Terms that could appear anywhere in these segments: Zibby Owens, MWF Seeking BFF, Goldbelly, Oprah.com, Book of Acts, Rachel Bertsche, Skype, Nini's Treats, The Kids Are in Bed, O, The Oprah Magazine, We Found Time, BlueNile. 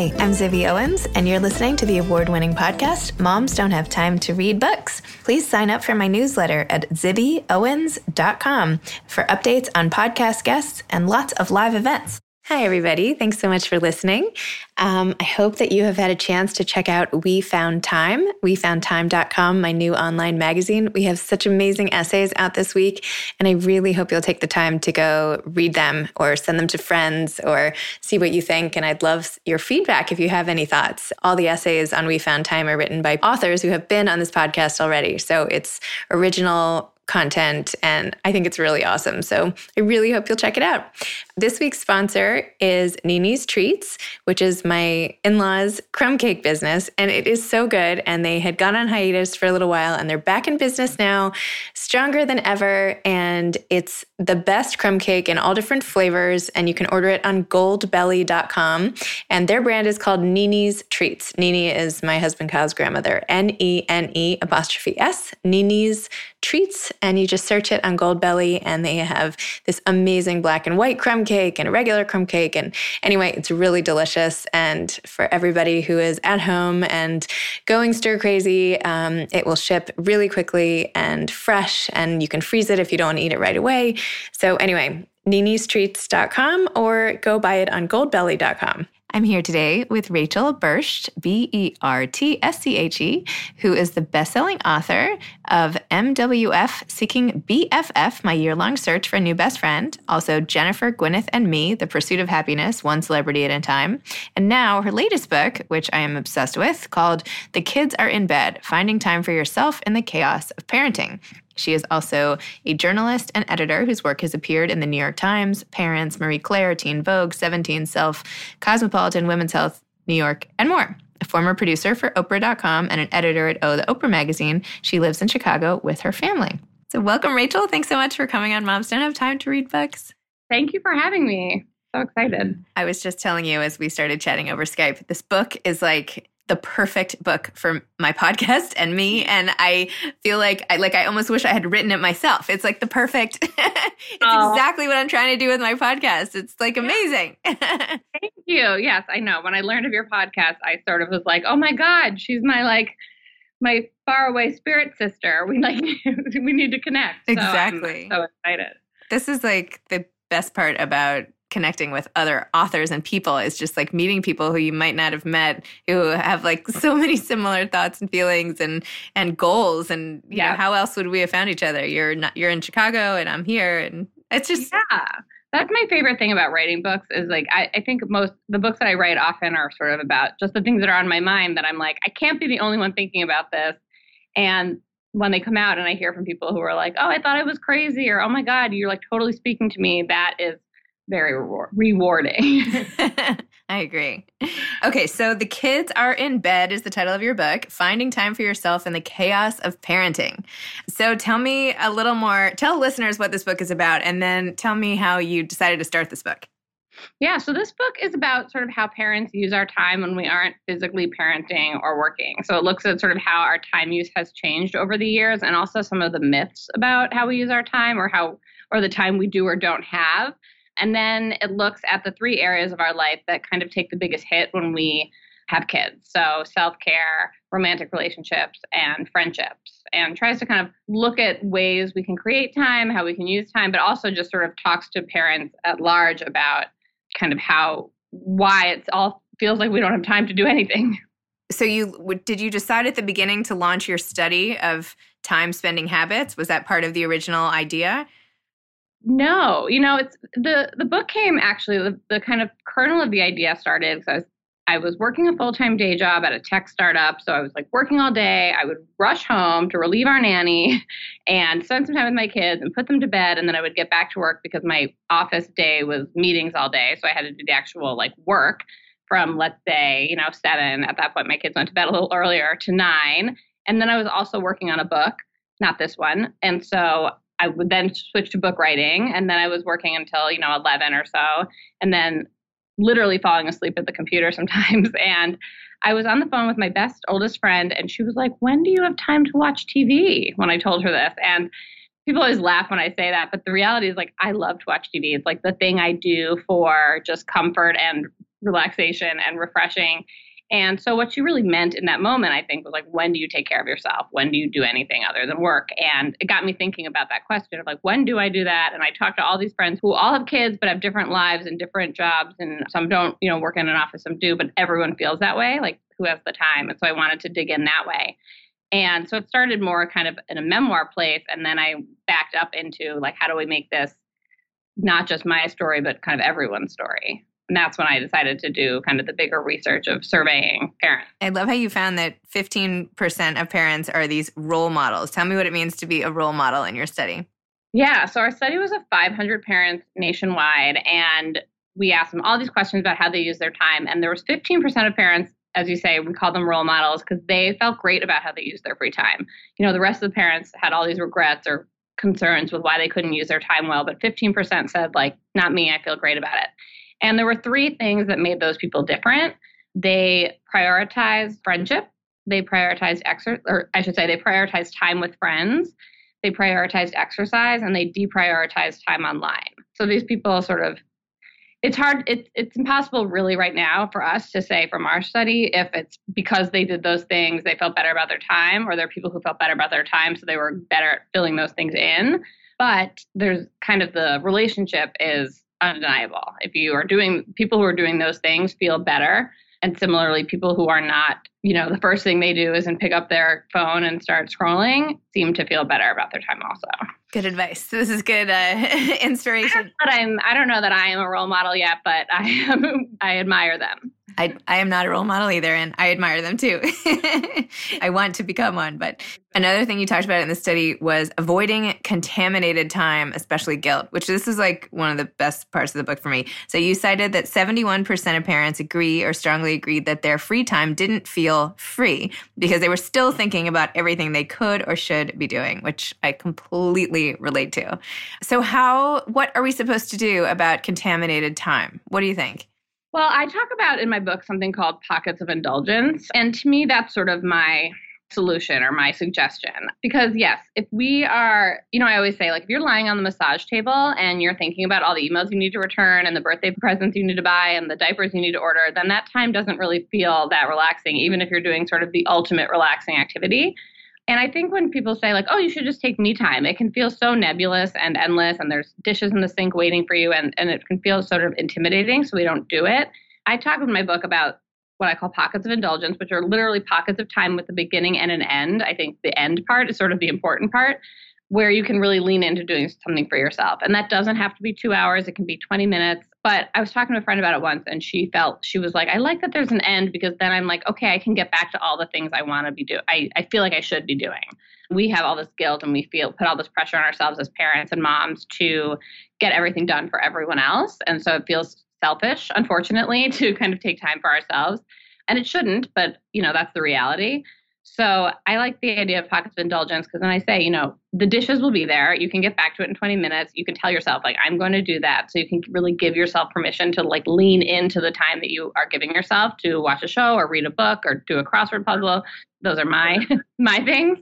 Hi, I'm Zibby Owens, and you're listening to the award-winning podcast, Moms Don't Have Time to Read Books. Please sign up for my newsletter at zibbyowens.com for updates on podcast guests and lots of live events. Hi, everybody. Thanks so much for listening. I hope that you have had a chance to check out We Found Time, wefoundtime.com, my new online magazine. We have such amazing essays out this week, and I really hope you'll take the time to go read them or send them to friends or see what you think. And I'd love your feedback if you have any thoughts. All the essays on We Found Time are written by authors who have been on this podcast already. So it's original content, and I think it's really awesome. So I really hope you'll check it out. This week's sponsor is Nini's Treats, which is my in-laws' crumb cake business, and it is so good. And they had gone on hiatus for a little while, and they're back in business now, stronger than ever, and it's the best crumb cake in all different flavors, and you can order it on goldbelly.com, and their brand is called Nini's Treats. Nini is my husband Kyle's grandmother, Nene'S, Nini's Treats, and you just search it on Goldbelly, and they have this amazing black and white crumb cake and a regular crumb cake, and anyway, it's really delicious, and for everybody who is at home and going stir crazy, it will ship really quickly and fresh, and you can freeze it if you don't want to eat it right away. So anyway, ninistreats.com or go buy it on goldbelly.com. I'm here today with Rachel Bertsche, Bertsche, who is the best-selling author of MWF Seeking BFF, My Year-Long Search for a New Best Friend, also Jennifer, Gwyneth, and Me, The Pursuit of Happiness, One Celebrity at a Time, and now her latest book, which I am obsessed with, called The Kids Are in Bed, Finding Time for Yourself in the Chaos of Parenting. She is also a journalist and editor whose work has appeared in The New York Times, Parents, Marie Claire, Teen Vogue, 17, Self, Cosmopolitan, Women's Health, New York, and more. A former producer for Oprah.com and an editor at O, The Oprah Magazine, she lives in Chicago with her family. So welcome, Rachel. Thanks so much for coming on Moms Don't Have Time to Read Books. Thank you for having me. So excited. I was just telling you as we started chatting over Skype, this book is like the perfect book for my podcast and me, and I feel like I almost wish I had written it myself. It's like the perfect. Exactly what I'm trying to do with my podcast. It's like amazing. Thank you. Yes, I know. When I learned of your podcast, I sort of was like, oh my God, she's my faraway spirit sister. We need to connect. So exactly. I'm so excited. This is like the best part about connecting with other authors and people is just like meeting people who you might not have met who have like so many similar thoughts and feelings and goals. And you know, how else would we have found each other? You're in Chicago and I'm here, and it's just that's my favorite thing about writing books is like I think most the books that I write often are sort of about just the things that are on my mind that I'm like, I can't be the only one thinking about this. And when they come out and I hear from people who are like, oh, I thought I was crazy, or oh my God, you're like totally speaking to me, that is very rewarding. I agree. Okay, so The Kids Are in Bed is the title of your book, Finding Time for Yourself in the Chaos of Parenting. So tell me a little more, tell listeners what this book is about, and then tell me how you decided to start this book. Yeah, so this book is about sort of how parents use our time when we aren't physically parenting or working. So it looks at sort of how our time use has changed over the years, and also some of the myths about how we use our time or the time we do or don't have. And then it looks at the three areas of our life that kind of take the biggest hit when we have kids. So self-care, romantic relationships, and friendships, and tries to kind of look at ways we can create time, how we can use time, but also just sort of talks to parents at large about kind of why it's all feels like we don't have time to do anything. So did you decide at the beginning to launch your study of time spending habits? Was that part of the original idea? No, you know, it's the book came actually, the kind of kernel of the idea started because I was working a full-time day job at a tech startup. So I was like working all day. I would rush home to relieve our nanny and spend some time with my kids and put them to bed. And then I would get back to work because my office day was meetings all day. So I had to do the actual like work from, let's say, you know, 7. At that point, my kids went to bed a little earlier, to 9. And then I was also working on a book, not this one. And so I would then switch to book writing, and then I was working until, you know, 11 or so, and then literally falling asleep at the computer sometimes. And I was on the phone with my best, oldest friend, and she was like, when do you have time to watch TV? When I told her this. And people always laugh when I say that, but the reality is like, I love to watch TV. It's like the thing I do for just comfort and relaxation and refreshing. And so what she really meant in that moment, I think, was like, when do you take care of yourself? When do you do anything other than work? And it got me thinking about that question of like, when do I do that? And I talked to all these friends who all have kids, but have different lives and different jobs. And some don't, you know, work in an office, some do, but everyone feels that way, like who has the time? And so I wanted to dig in that way. And so it started more kind of in a memoir place. And then I backed up into like, how do we make this not just my story, but kind of everyone's story? And that's when I decided to do kind of the bigger research of surveying parents. I love how you found that 15% of parents are these role models. Tell me what it means to be a role model in your study. Yeah. So our study was of 500 parents nationwide, and we asked them all these questions about how they use their time. And there was 15% of parents, as you say, we call them role models because they felt great about how they used their free time. You know, the rest of the parents had all these regrets or concerns with why they couldn't use their time well, but 15% said like, not me, I feel great about it. And there were three things that made those people different. They prioritized friendship. They prioritized they prioritized time with friends. They prioritized exercise, and they deprioritized time online. So these people sort of, it's hard, it's impossible really right now for us to say from our study if it's because they did those things, they felt better about their time, or there are people who felt better about their time, so they were better at filling those things in. But there's kind of the relationship is undeniable. If you are doing, people who are doing those things feel better. And similarly, people who are not, you know, the first thing they do isn't pick up their phone and start scrolling, seem to feel better about their time also. Good advice. This is good inspiration. I don't know that I am a role model yet, but I admire them. I am not a role model either, and I admire them too. I want to become one. But another thing you talked about in the study was avoiding contaminated time, especially guilt, which this is like one of the best parts of the book for me. So you cited that 71% of parents agree or strongly agreed that their free time didn't feel free because they were still thinking about everything they could or should be doing, which I completely relate to. So what are we supposed to do about contaminated time? What do you think? Well, I talk about in my book something called pockets of indulgence. And to me, that's sort of my solution or my suggestion. Because yes, if we are, you know, I always say, like, if you're lying on the massage table and you're thinking about all the emails you need to return and the birthday presents you need to buy and the diapers you need to order, then that time doesn't really feel that relaxing, even if you're doing sort of the ultimate relaxing activity. And I think when people say, like, oh, you should just take me time, it can feel so nebulous and endless, and there's dishes in the sink waiting for you, and it can feel sort of intimidating, so we don't do it. I talk in my book about what I call pockets of indulgence, which are literally pockets of time with a beginning and an end. I think the end part is sort of the important part, where you can really lean into doing something for yourself. And that doesn't have to be 2 hours. It can be 20 minutes. But I was talking to a friend about it once, and she was like, I like that there's an end, because then I'm like, okay, I can get back to all the things I want to be doing. I feel like I should be doing. We have all this guilt, and we put all this pressure on ourselves as parents and moms to get everything done for everyone else. And so it feels selfish, unfortunately, to kind of take time for ourselves. And it shouldn't, but, you know, that's the reality. So I like the idea of pockets of indulgence, because then I say, you know, the dishes will be there. You can get back to it in 20 minutes. You can tell yourself, like, I'm going to do that. So you can really give yourself permission to, like, lean into the time that you are giving yourself to watch a show or read a book or do a crossword puzzle. Those are my things.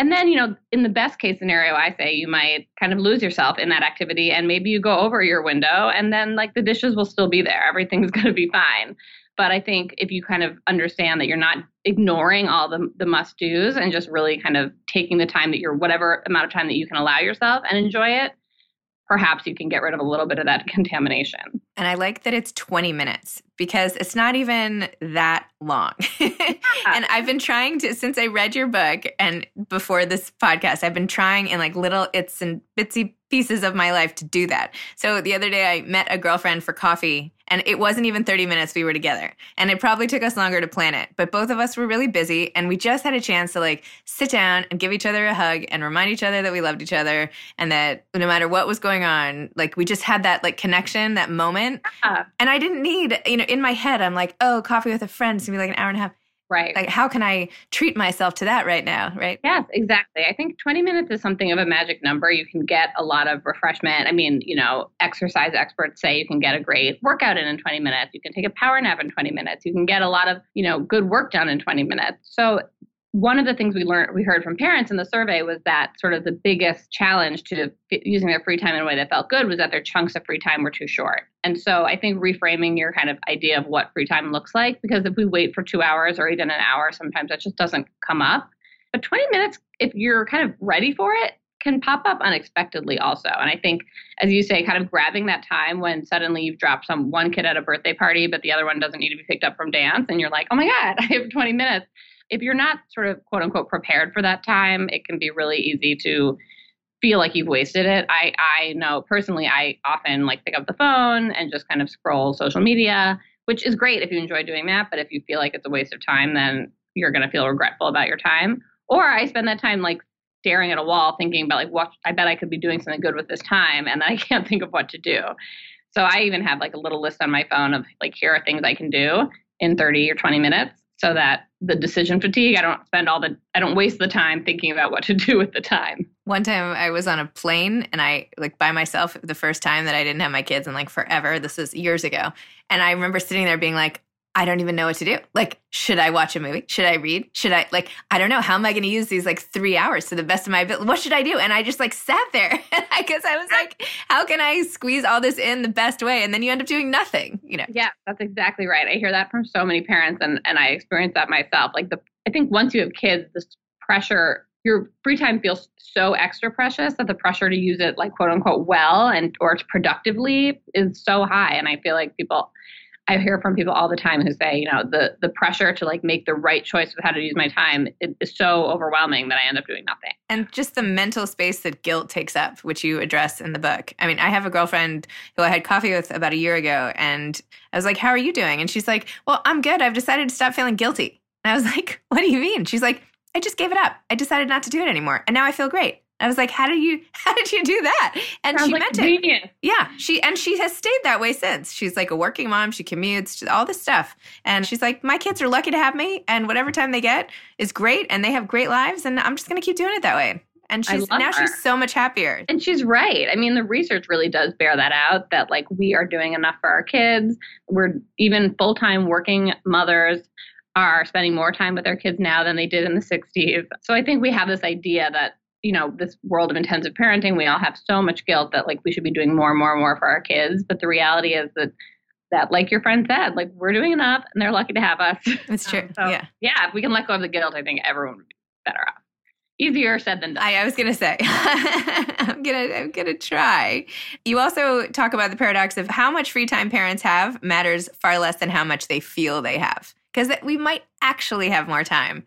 And then, you know, in the best case scenario, I say you might kind of lose yourself in that activity, and maybe you go over your window, and then, like, the dishes will still be there. Everything's going to be fine. But I think if you kind of understand that you're not ignoring all the must-dos, and just really kind of taking the time that you're, whatever amount of time that you can allow yourself, and enjoy it, perhaps you can get rid of a little bit of that contamination. And I like that it's 20 minutes, because it's not even that long. And I've been trying to, since I read your book and before this podcast, I've been trying in, like, little its and bitsy pieces of my life to do that. So the other day I met a girlfriend for coffee, and it wasn't even 30 minutes we were together. And it probably took us longer to plan it, but both of us were really busy, and we just had a chance to, like, sit down and give each other a hug and remind each other that we loved each other, and that no matter what was going on, like, we just had that, like, connection, that moment. Yeah. And I didn't need, you know, in my head, I'm like, oh, coffee with a friend is going to be like an hour and a half. Right. Like, how can I treat myself to that right now, right? Yes, exactly. I think 20 minutes is something of a magic number. You can get a lot of refreshment. I mean, you know, exercise experts say you can get a great workout in 20 minutes. You can take a power nap in 20 minutes. You can get a lot of, you know, good work done in 20 minutes. So one of the things we heard from parents in the survey was that sort of the biggest challenge to using their free time in a way that felt good was that their chunks of free time were too short. And so I think reframing your kind of idea of what free time looks like, because if we wait for 2 hours or even an hour, sometimes that just doesn't come up. But 20 minutes, if you're kind of ready for it, can pop up unexpectedly also. And I think, as you say, kind of grabbing that time when suddenly you've dropped one kid at a birthday party, but the other one doesn't need to be picked up from dance, and you're like, oh my God, I have 20 minutes. If you're not sort of, quote unquote, prepared for that time, it can be really easy to feel like you've wasted it. I know personally, I often, like, pick up the phone and just kind of scroll social media, which is great if you enjoy doing that. But if you feel like it's a waste of time, then you're going to feel regretful about your time. Or I spend that time, like, staring at a wall thinking about, like, what I bet I could be doing something good with this time, and then I can't think of what to do. So I even have, like, a little list on my phone of, like, here are things I can do in 30 or 20 minutes. So that the decision fatigue, I don't waste the time thinking about what to do with the time. One time I was on a plane, and I, like, by myself, the first time that I didn't have my kids in, like, forever. This is years ago. And I remember sitting there being like, I don't even know what to do. Like, should I watch a movie? Should I read? Should I, like, I don't know. How am I going to use these, like, 3 hours to the best of my ability? What should I do? And I just, like, sat there. And I guess I was like, how can I squeeze all this in the best way? And then you end up doing nothing, you know? Yeah, that's exactly right. I hear that from so many parents, and I experienced that myself. Like, I think once you have kids, this pressure your free time feels so extra precious that the pressure to use it, like, quote unquote, well, and or productively is so high. And I feel like people, I hear from people all the time who say, you know, the pressure to like make the right choice with how to use my time is so overwhelming that I end up doing nothing. And just the mental space that guilt takes up, which you address in the book. I mean, I have a girlfriend who I had coffee with about a year ago, and I was like, how are you doing? And she's like, well, I'm good. I've decided to stop feeling guilty. And I was like, what do you mean? She's like, I just gave it up. I decided not to do it anymore. And now I feel great. I was like, how did you do that? And sounds she like meant convenient. It. Yeah. She has stayed that way since. She's like a working mom. She commutes, all this stuff. And she's like, my kids are lucky to have me. And whatever time they get is great. And they have great lives. And I'm just going to keep doing it that way. And she's so much happier. And she's right. I mean, the research really does bear that out, that like we are doing enough for our kids. We're even full-time working mothers are spending more time with their kids now than they did in the 60s. So I think we have this idea that, you know, this world of intensive parenting, we all have so much guilt that like we should be doing more and more and more for our kids. But the reality is that like your friend said, like we're doing enough and they're lucky to have us. That's true. Yeah, if we can let go of the guilt, I think everyone would be better off. Easier said than done. I was going to say, I'm going to try. You also talk about the paradox of how much free time parents have matters far less than how much they feel they have, because we might actually have more time.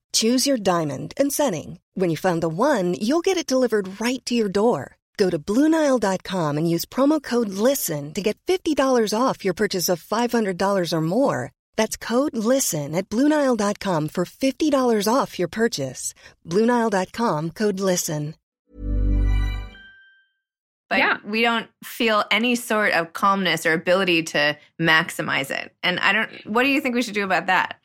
Choose your diamond and setting. When you find the one, you'll get it delivered right to your door. Go to BlueNile.com and use promo code LISTEN to get $50 off your purchase of $500 or more. That's code LISTEN at BlueNile.com for $50 off your purchase. BlueNile.com, code LISTEN. But we don't feel any sort of calmness or ability to maximize it. And what do you think we should do about that?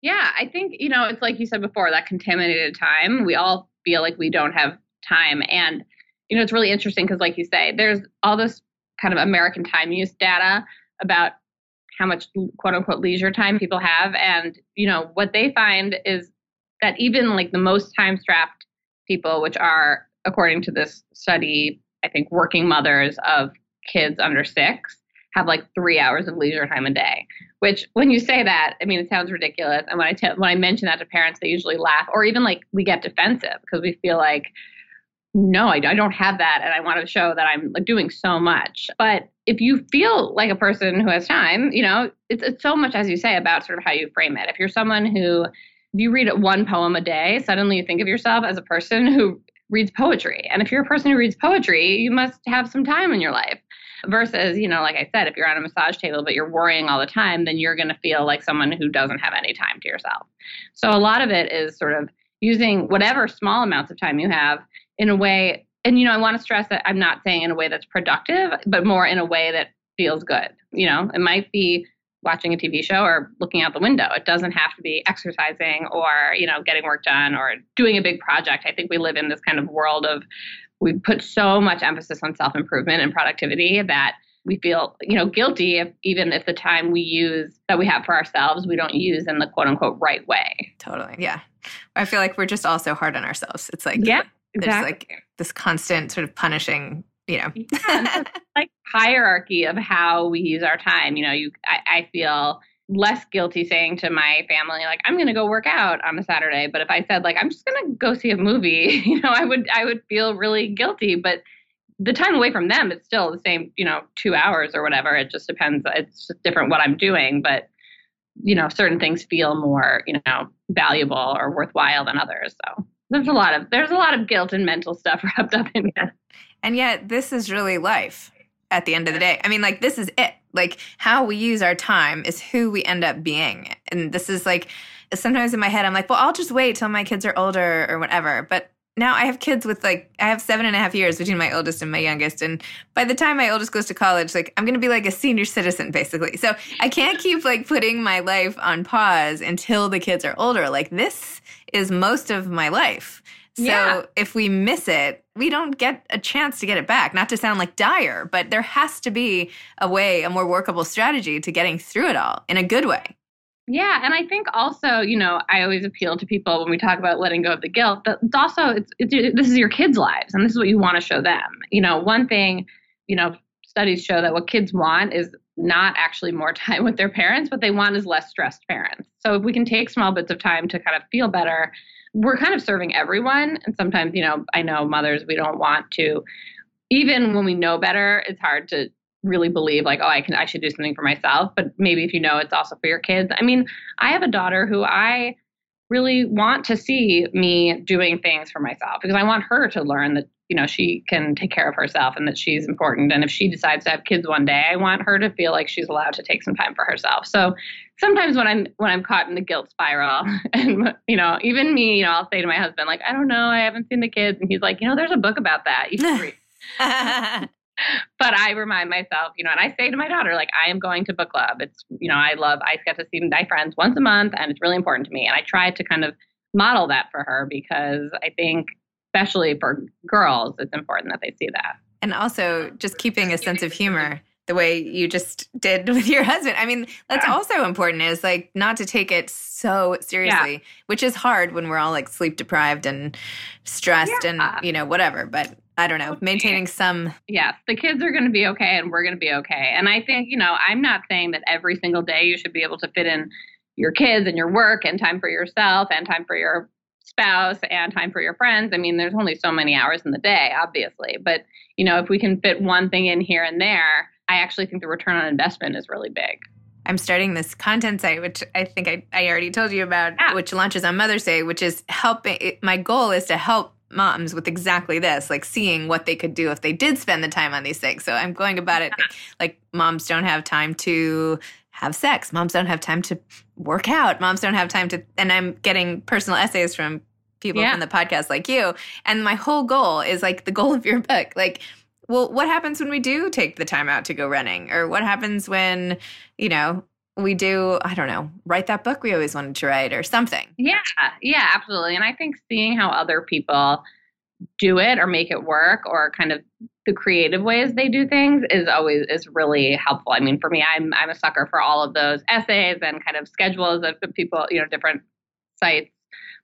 Yeah, I think, you know, it's like you said before, that contaminated time. We all feel like we don't have time. And, you know, it's really interesting because, like you say, there's all this kind of American time use data about how much, quote unquote, leisure time people have. And, you know, what they find is that even like the most time strapped people, which are, according to this study, I think working mothers of kids under 6, have like 3 hours of leisure time a day, which when you say that, I mean, it sounds ridiculous. And when I mention that to parents, they usually laugh, or even like we get defensive because we feel like, no, I don't have that. And I want to show that I'm doing so much. But if you feel like a person who has time, you know, it's so much, as you say, about sort of how you frame it. If you're someone who, if you read one poem a day, suddenly you think of yourself as a person who reads poetry. And if you're a person who reads poetry, you must have some time in your life. Versus, you know, like I said, if you're on a massage table, but you're worrying all the time, then you're going to feel like someone who doesn't have any time to yourself. So a lot of it is sort of using whatever small amounts of time you have in a way. And, you know, I want to stress that I'm not saying in a way that's productive, but more in a way that feels good. You know, it might be watching a TV show or looking out the window. It doesn't have to be exercising or, you know, getting work done or doing a big project. I think we live in this kind of world of, we put so much emphasis on self-improvement and productivity that we feel, you know, guilty if, even if the time we use that we have for ourselves, we don't use in the quote unquote right way. Totally. Yeah. I feel like we're just all so hard on ourselves. It's like, yeah, exactly. There's like this constant sort of punishing, you know. Yeah, like hierarchy of how we use our time. You know, I feel less guilty saying to my family, like, I'm going to go work out on a Saturday. But if I said, like, I'm just going to go see a movie, you know, I would feel really guilty. But the time away from them, it's still the same, you know, 2 hours or whatever. It just depends. It's just different what I'm doing. But, you know, certain things feel more, you know, valuable or worthwhile than others. So There's a lot of guilt and mental stuff wrapped up in that. And yet this is really life at the end of the day. I mean, like, this is it. Like, how we use our time is who we end up being. And this is like, sometimes in my head, I'm like, well, I'll just wait till my kids are older or whatever. But now I have kids with, like, I have 7.5 years between my oldest and my youngest. And by the time my oldest goes to college, like, I'm going to be like a senior citizen, basically. So I can't keep, like, putting my life on pause until the kids are older. Like, this is most of my life. So if we miss it, we don't get a chance to get it back. Not to sound like dire, but there has to be a way, a more workable strategy to getting through it all in a good way. Yeah. And I think also, you know, I always appeal to people when we talk about letting go of the guilt, but it's also, this is your kids' lives and this is what you want to show them. You know, one thing, you know, studies show that what kids want is not actually more time with their parents. What they want is less stressed parents. So if we can take small bits of time to kind of feel better, we're kind of serving everyone. And sometimes, you know, I know mothers, we don't want to, even when we know better, it's hard to really believe like, oh, I should do something for myself. But maybe if you know, it's also for your kids. I mean, I have a daughter who I really want to see me doing things for myself because I want her to learn that, you know, she can take care of herself and that she's important. And if she decides to have kids one day, I want her to feel like she's allowed to take some time for herself. So sometimes when I'm caught in the guilt spiral and, you know, even me, you know, I'll say to my husband, like, I don't know, I haven't seen the kids. And he's like, you know, there's a book about that. You can read. But I remind myself, you know, and I say to my daughter, like, I am going to book club. It's, you know, I get to see my friends once a month and it's really important to me. And I try to kind of model that for her because I think, especially for girls, it's important that they see that. And also just keeping a sense of humor the way you just did with your husband. I mean, that's also important is like not to take it so seriously, which is hard when we're all like sleep deprived and stressed and, you know, whatever. But I don't know, maintaining some. Yes, the kids are going to be okay and we're going to be okay. And I think, you know, I'm not saying that every single day you should be able to fit in your kids and your work and time for yourself and time for your spouse and time for your friends. I mean, there's only so many hours in the day, obviously. But, you know, if we can fit one thing in here and there, I actually think the return on investment is really big. I'm starting this content site, which I think I already told you about, which launches on Mother's Day, which is helping. My goal is to help moms with exactly this, like seeing what they could do if they did spend the time on these things. So I'm going about it like moms don't have time to have sex. Moms don't have time to work out. Moms don't have time to, and I'm getting personal essays from people from the podcast like you. And my whole goal is like the goal of your book. Like, well, what happens when we do take the time out to go running? Or what happens when, you know, we do, I don't know, write that book we always wanted to write or something. Yeah, yeah, absolutely. And I think seeing how other people do it or make it work or kind of the creative ways they do things is really helpful. I mean, for me, I'm a sucker for all of those essays and kind of schedules of people, you know, different sites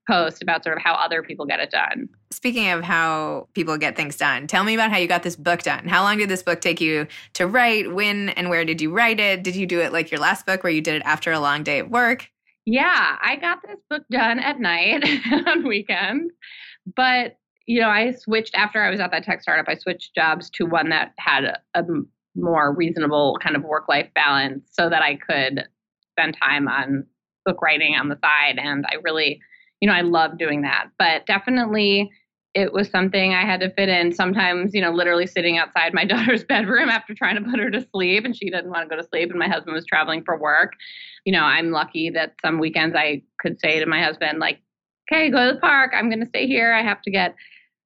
post about sort of how other people get it done. Speaking of how people get things done, tell me about how you got this book done. How long did this book take you to write? When and where did you write it? Did you do it like your last book where you did it after a long day at work? Yeah, I got this book done at night on weekends. But, you know, I switched after I was at that tech startup, I switched jobs to one that had a more reasonable kind of work-life balance so that I could spend time on book writing on the side. And I really, you know, I love doing that, but definitely it was something I had to fit in. Sometimes, you know, literally sitting outside my daughter's bedroom after trying to put her to sleep and she didn't want to go to sleep and my husband was traveling for work. You know, I'm lucky that some weekends I could say to my husband, like, okay, go to the park. I'm going to stay here. I have to get,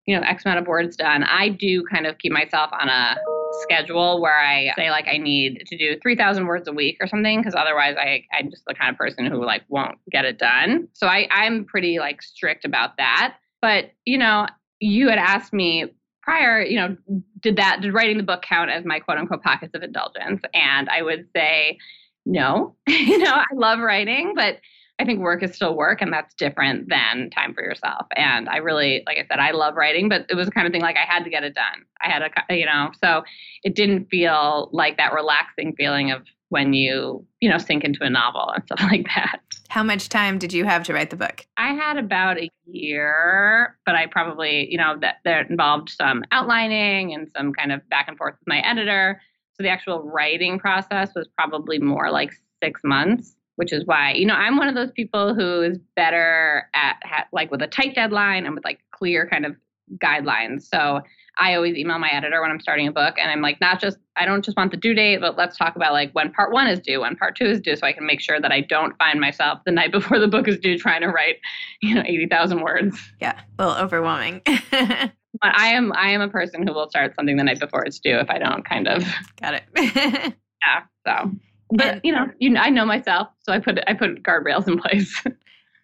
you know, X amount of words done. I do kind of keep myself on a schedule where I say like I need to do 3,000 words a week or something because otherwise I'm just the kind of person who like won't get it done. So I'm pretty like strict about that. But, you know, you had asked me prior, you know, did writing the book count as my quote unquote pockets of indulgence? And I would say no. You know, I love writing, but I think work is still work and that's different than time for yourself. And I really, like I said, I love writing, but it was the kind of thing like I had to get it done. I had a, you know, so it didn't feel like that relaxing feeling of when you, you know, sink into a novel and stuff like that. How much time did you have to write the book? I had about a year, but I probably, you know, that involved some outlining and some kind of back and forth with my editor. So the actual writing process was probably more like 6 months. which is why, you know, I'm one of those people who is better at like with a tight deadline and with like clear kind of guidelines. So I always email my editor when I'm starting a book and I'm like, I don't just want the due date, but let's talk about like when part one is due, when part two is due. So I can make sure that I don't find myself the night before the book is due trying to write, you know, 80,000 words. Yeah. A little overwhelming. But I am a person who will start something the night before it's due if I don't kind of. Got it. Yeah. So, but you know, I know myself. So I put guardrails in place.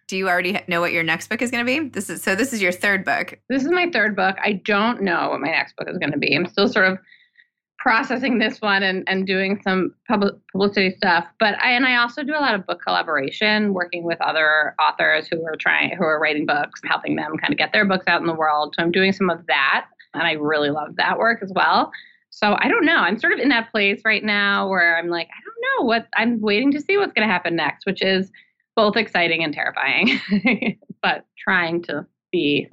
Do you already know what your next book is going to be? This is your third book. This is my third book. I don't know what my next book is going to be. I'm still sort of processing this one and doing some publicity stuff. But I also do a lot of book collaboration, working with other authors who are writing books, helping them kind of get their books out in the world. So I'm doing some of that. And I really love that work as well. So I don't know. I'm sort of in that place right now where I'm like, I don't know what I'm waiting to see what's going to happen next, which is both exciting and terrifying, but trying to be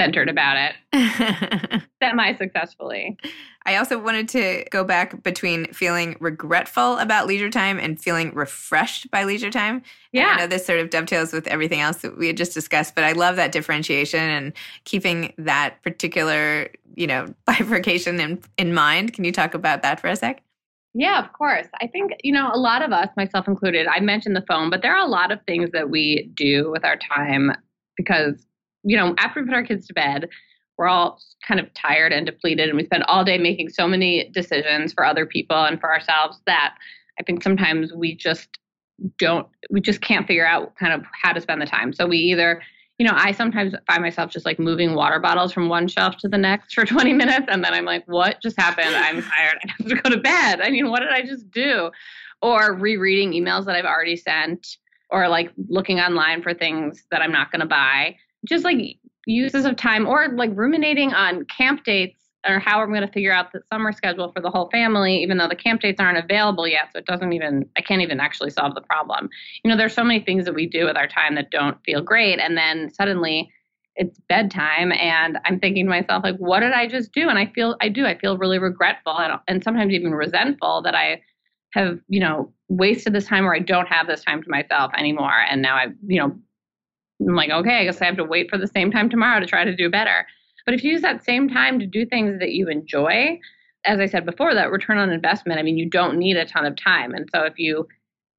centered about it semi-successfully. I also wanted to go back between feeling regretful about leisure time and feeling refreshed by leisure time. Yeah. And I know this sort of dovetails with everything else that we had just discussed, but I love that differentiation and keeping that particular, you know, bifurcation in mind. Can you talk about that for a sec? Yeah, of course. I think, you know, a lot of us, myself included, I mentioned the phone, but there are a lot of things that we do with our time because, you know, after we put our kids to bed, we're all kind of tired and depleted and we spend all day making so many decisions for other people and for ourselves that I think sometimes we just can't figure out kind of how to spend the time. So we either, you know, I sometimes find myself just like moving water bottles from one shelf to the next for 20 minutes. And then I'm like, what just happened? I'm tired. I have to go to bed. I mean, what did I just do? Or rereading emails that I've already sent or like looking online for things that I'm not going to buy. Just like uses of time or like ruminating on camp dates or how I'm going to figure out the summer schedule for the whole family, even though the camp dates aren't available yet. So I can't even actually solve the problem. You know, there's so many things that we do with our time that don't feel great. And then suddenly it's bedtime and I'm thinking to myself, like, what did I just do? And I feel really regretful and sometimes even resentful that I have, you know, wasted this time or I don't have this time to myself anymore. And now I'm like, okay, I guess I have to wait for the same time tomorrow to try to do better. But if you use that same time to do things that you enjoy, as I said before, that return on investment, I mean, you don't need a ton of time. And so if you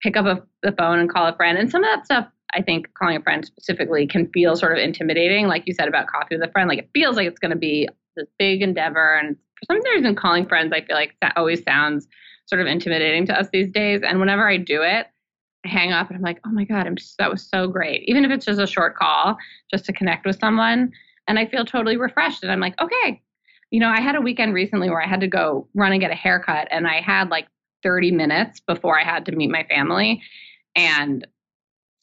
pick up the phone and call a friend, and some of that stuff, I think calling a friend specifically can feel sort of intimidating, like you said about coffee with a friend, like it feels like it's going to be this big endeavor. And for some reason, calling friends, I feel like that always sounds sort of intimidating to us these days. And whenever I do it, I hang up and I'm like, oh my God, that was so great. Even if it's just a short call, just to connect with someone. And I feel totally refreshed. And I'm like, okay, you know, I had a weekend recently where I had to go run and get a haircut. And I had like 30 minutes before I had to meet my family. And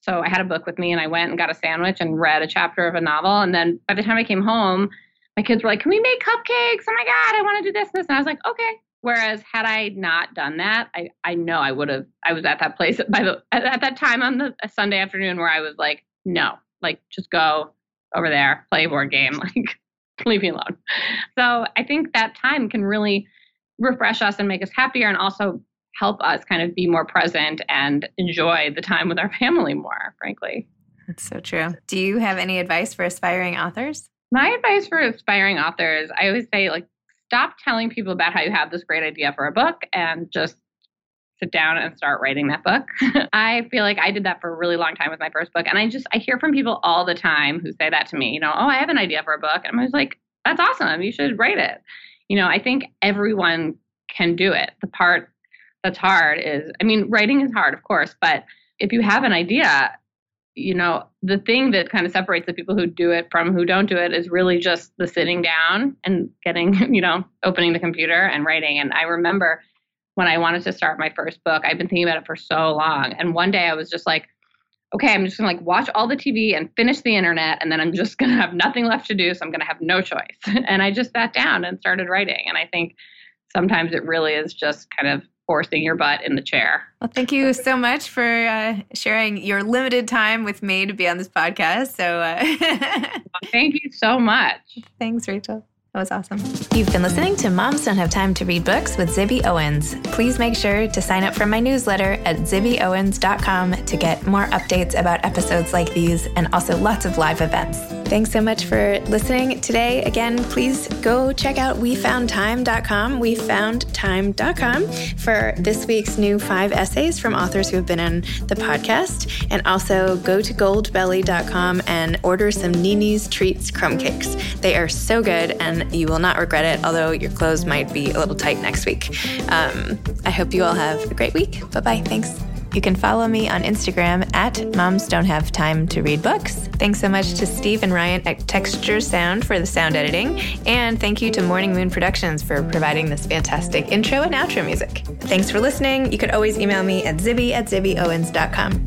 so I had a book with me and I went and got a sandwich and read a chapter of a novel. And then by the time I came home, my kids were like, can we make cupcakes? Oh my God, I want to do this. And I was like, okay. Whereas had I not done that, I know I would have, I was at that place at that time on the Sunday afternoon where I was like, no, like just go over there, play a board game, like leave me alone. So I think that time can really refresh us and make us happier and also help us kind of be more present and enjoy the time with our family more, frankly. That's so true. Do you have any advice for aspiring authors? My advice for aspiring authors, I always say like, stop telling people about how you have this great idea for a book and just sit down and start writing that book. I feel like I did that for a really long time with my first book. And I hear from people all the time who say that to me, you know, oh, I have an idea for a book. And I'm just like, that's awesome. You should write it. You know, I think everyone can do it. The part that's hard is, I mean, writing is hard, of course, but if you have an idea, you know, the thing that kind of separates the people who do it from who don't do it is really just the sitting down and getting, you know, opening the computer and writing. And I remember when I wanted to start my first book, I've been thinking about it for so long. And one day I was just like, okay, I'm just going to like watch all the TV and finish the internet. And then I'm just going to have nothing left to do. So I'm going to have no choice. And I just sat down and started writing. And I think sometimes it really is just kind of forcing your butt in the chair. Well, thank you so much for sharing your limited time with me to be on this podcast. So, thank you so much. Thanks, Rachel. That was awesome. You've been listening to Moms Don't Have Time to Read Books with Zibby Owens. Please make sure to sign up for my newsletter at zibbyowens.com to get more updates about episodes like these and also lots of live events. Thanks so much for listening today. Again, please go check out wefoundtime.com, wefoundtime.com for this week's new 5 essays from authors who have been on the podcast. And also go to goldbelly.com and order some Nini's Treats crumb cakes. They are so good and you will not regret it, although your clothes might be a little tight next week. I hope you all have a great week. Bye-bye. Thanks. You can follow me on Instagram at Moms Don't Have Time to Read Books. Thanks so much to Steve and Ryan at Texture Sound for the sound editing. And thank you to Morning Moon Productions for providing this fantastic intro and outro music. Thanks for listening. You can always email me at zibby at zibbyowens.com.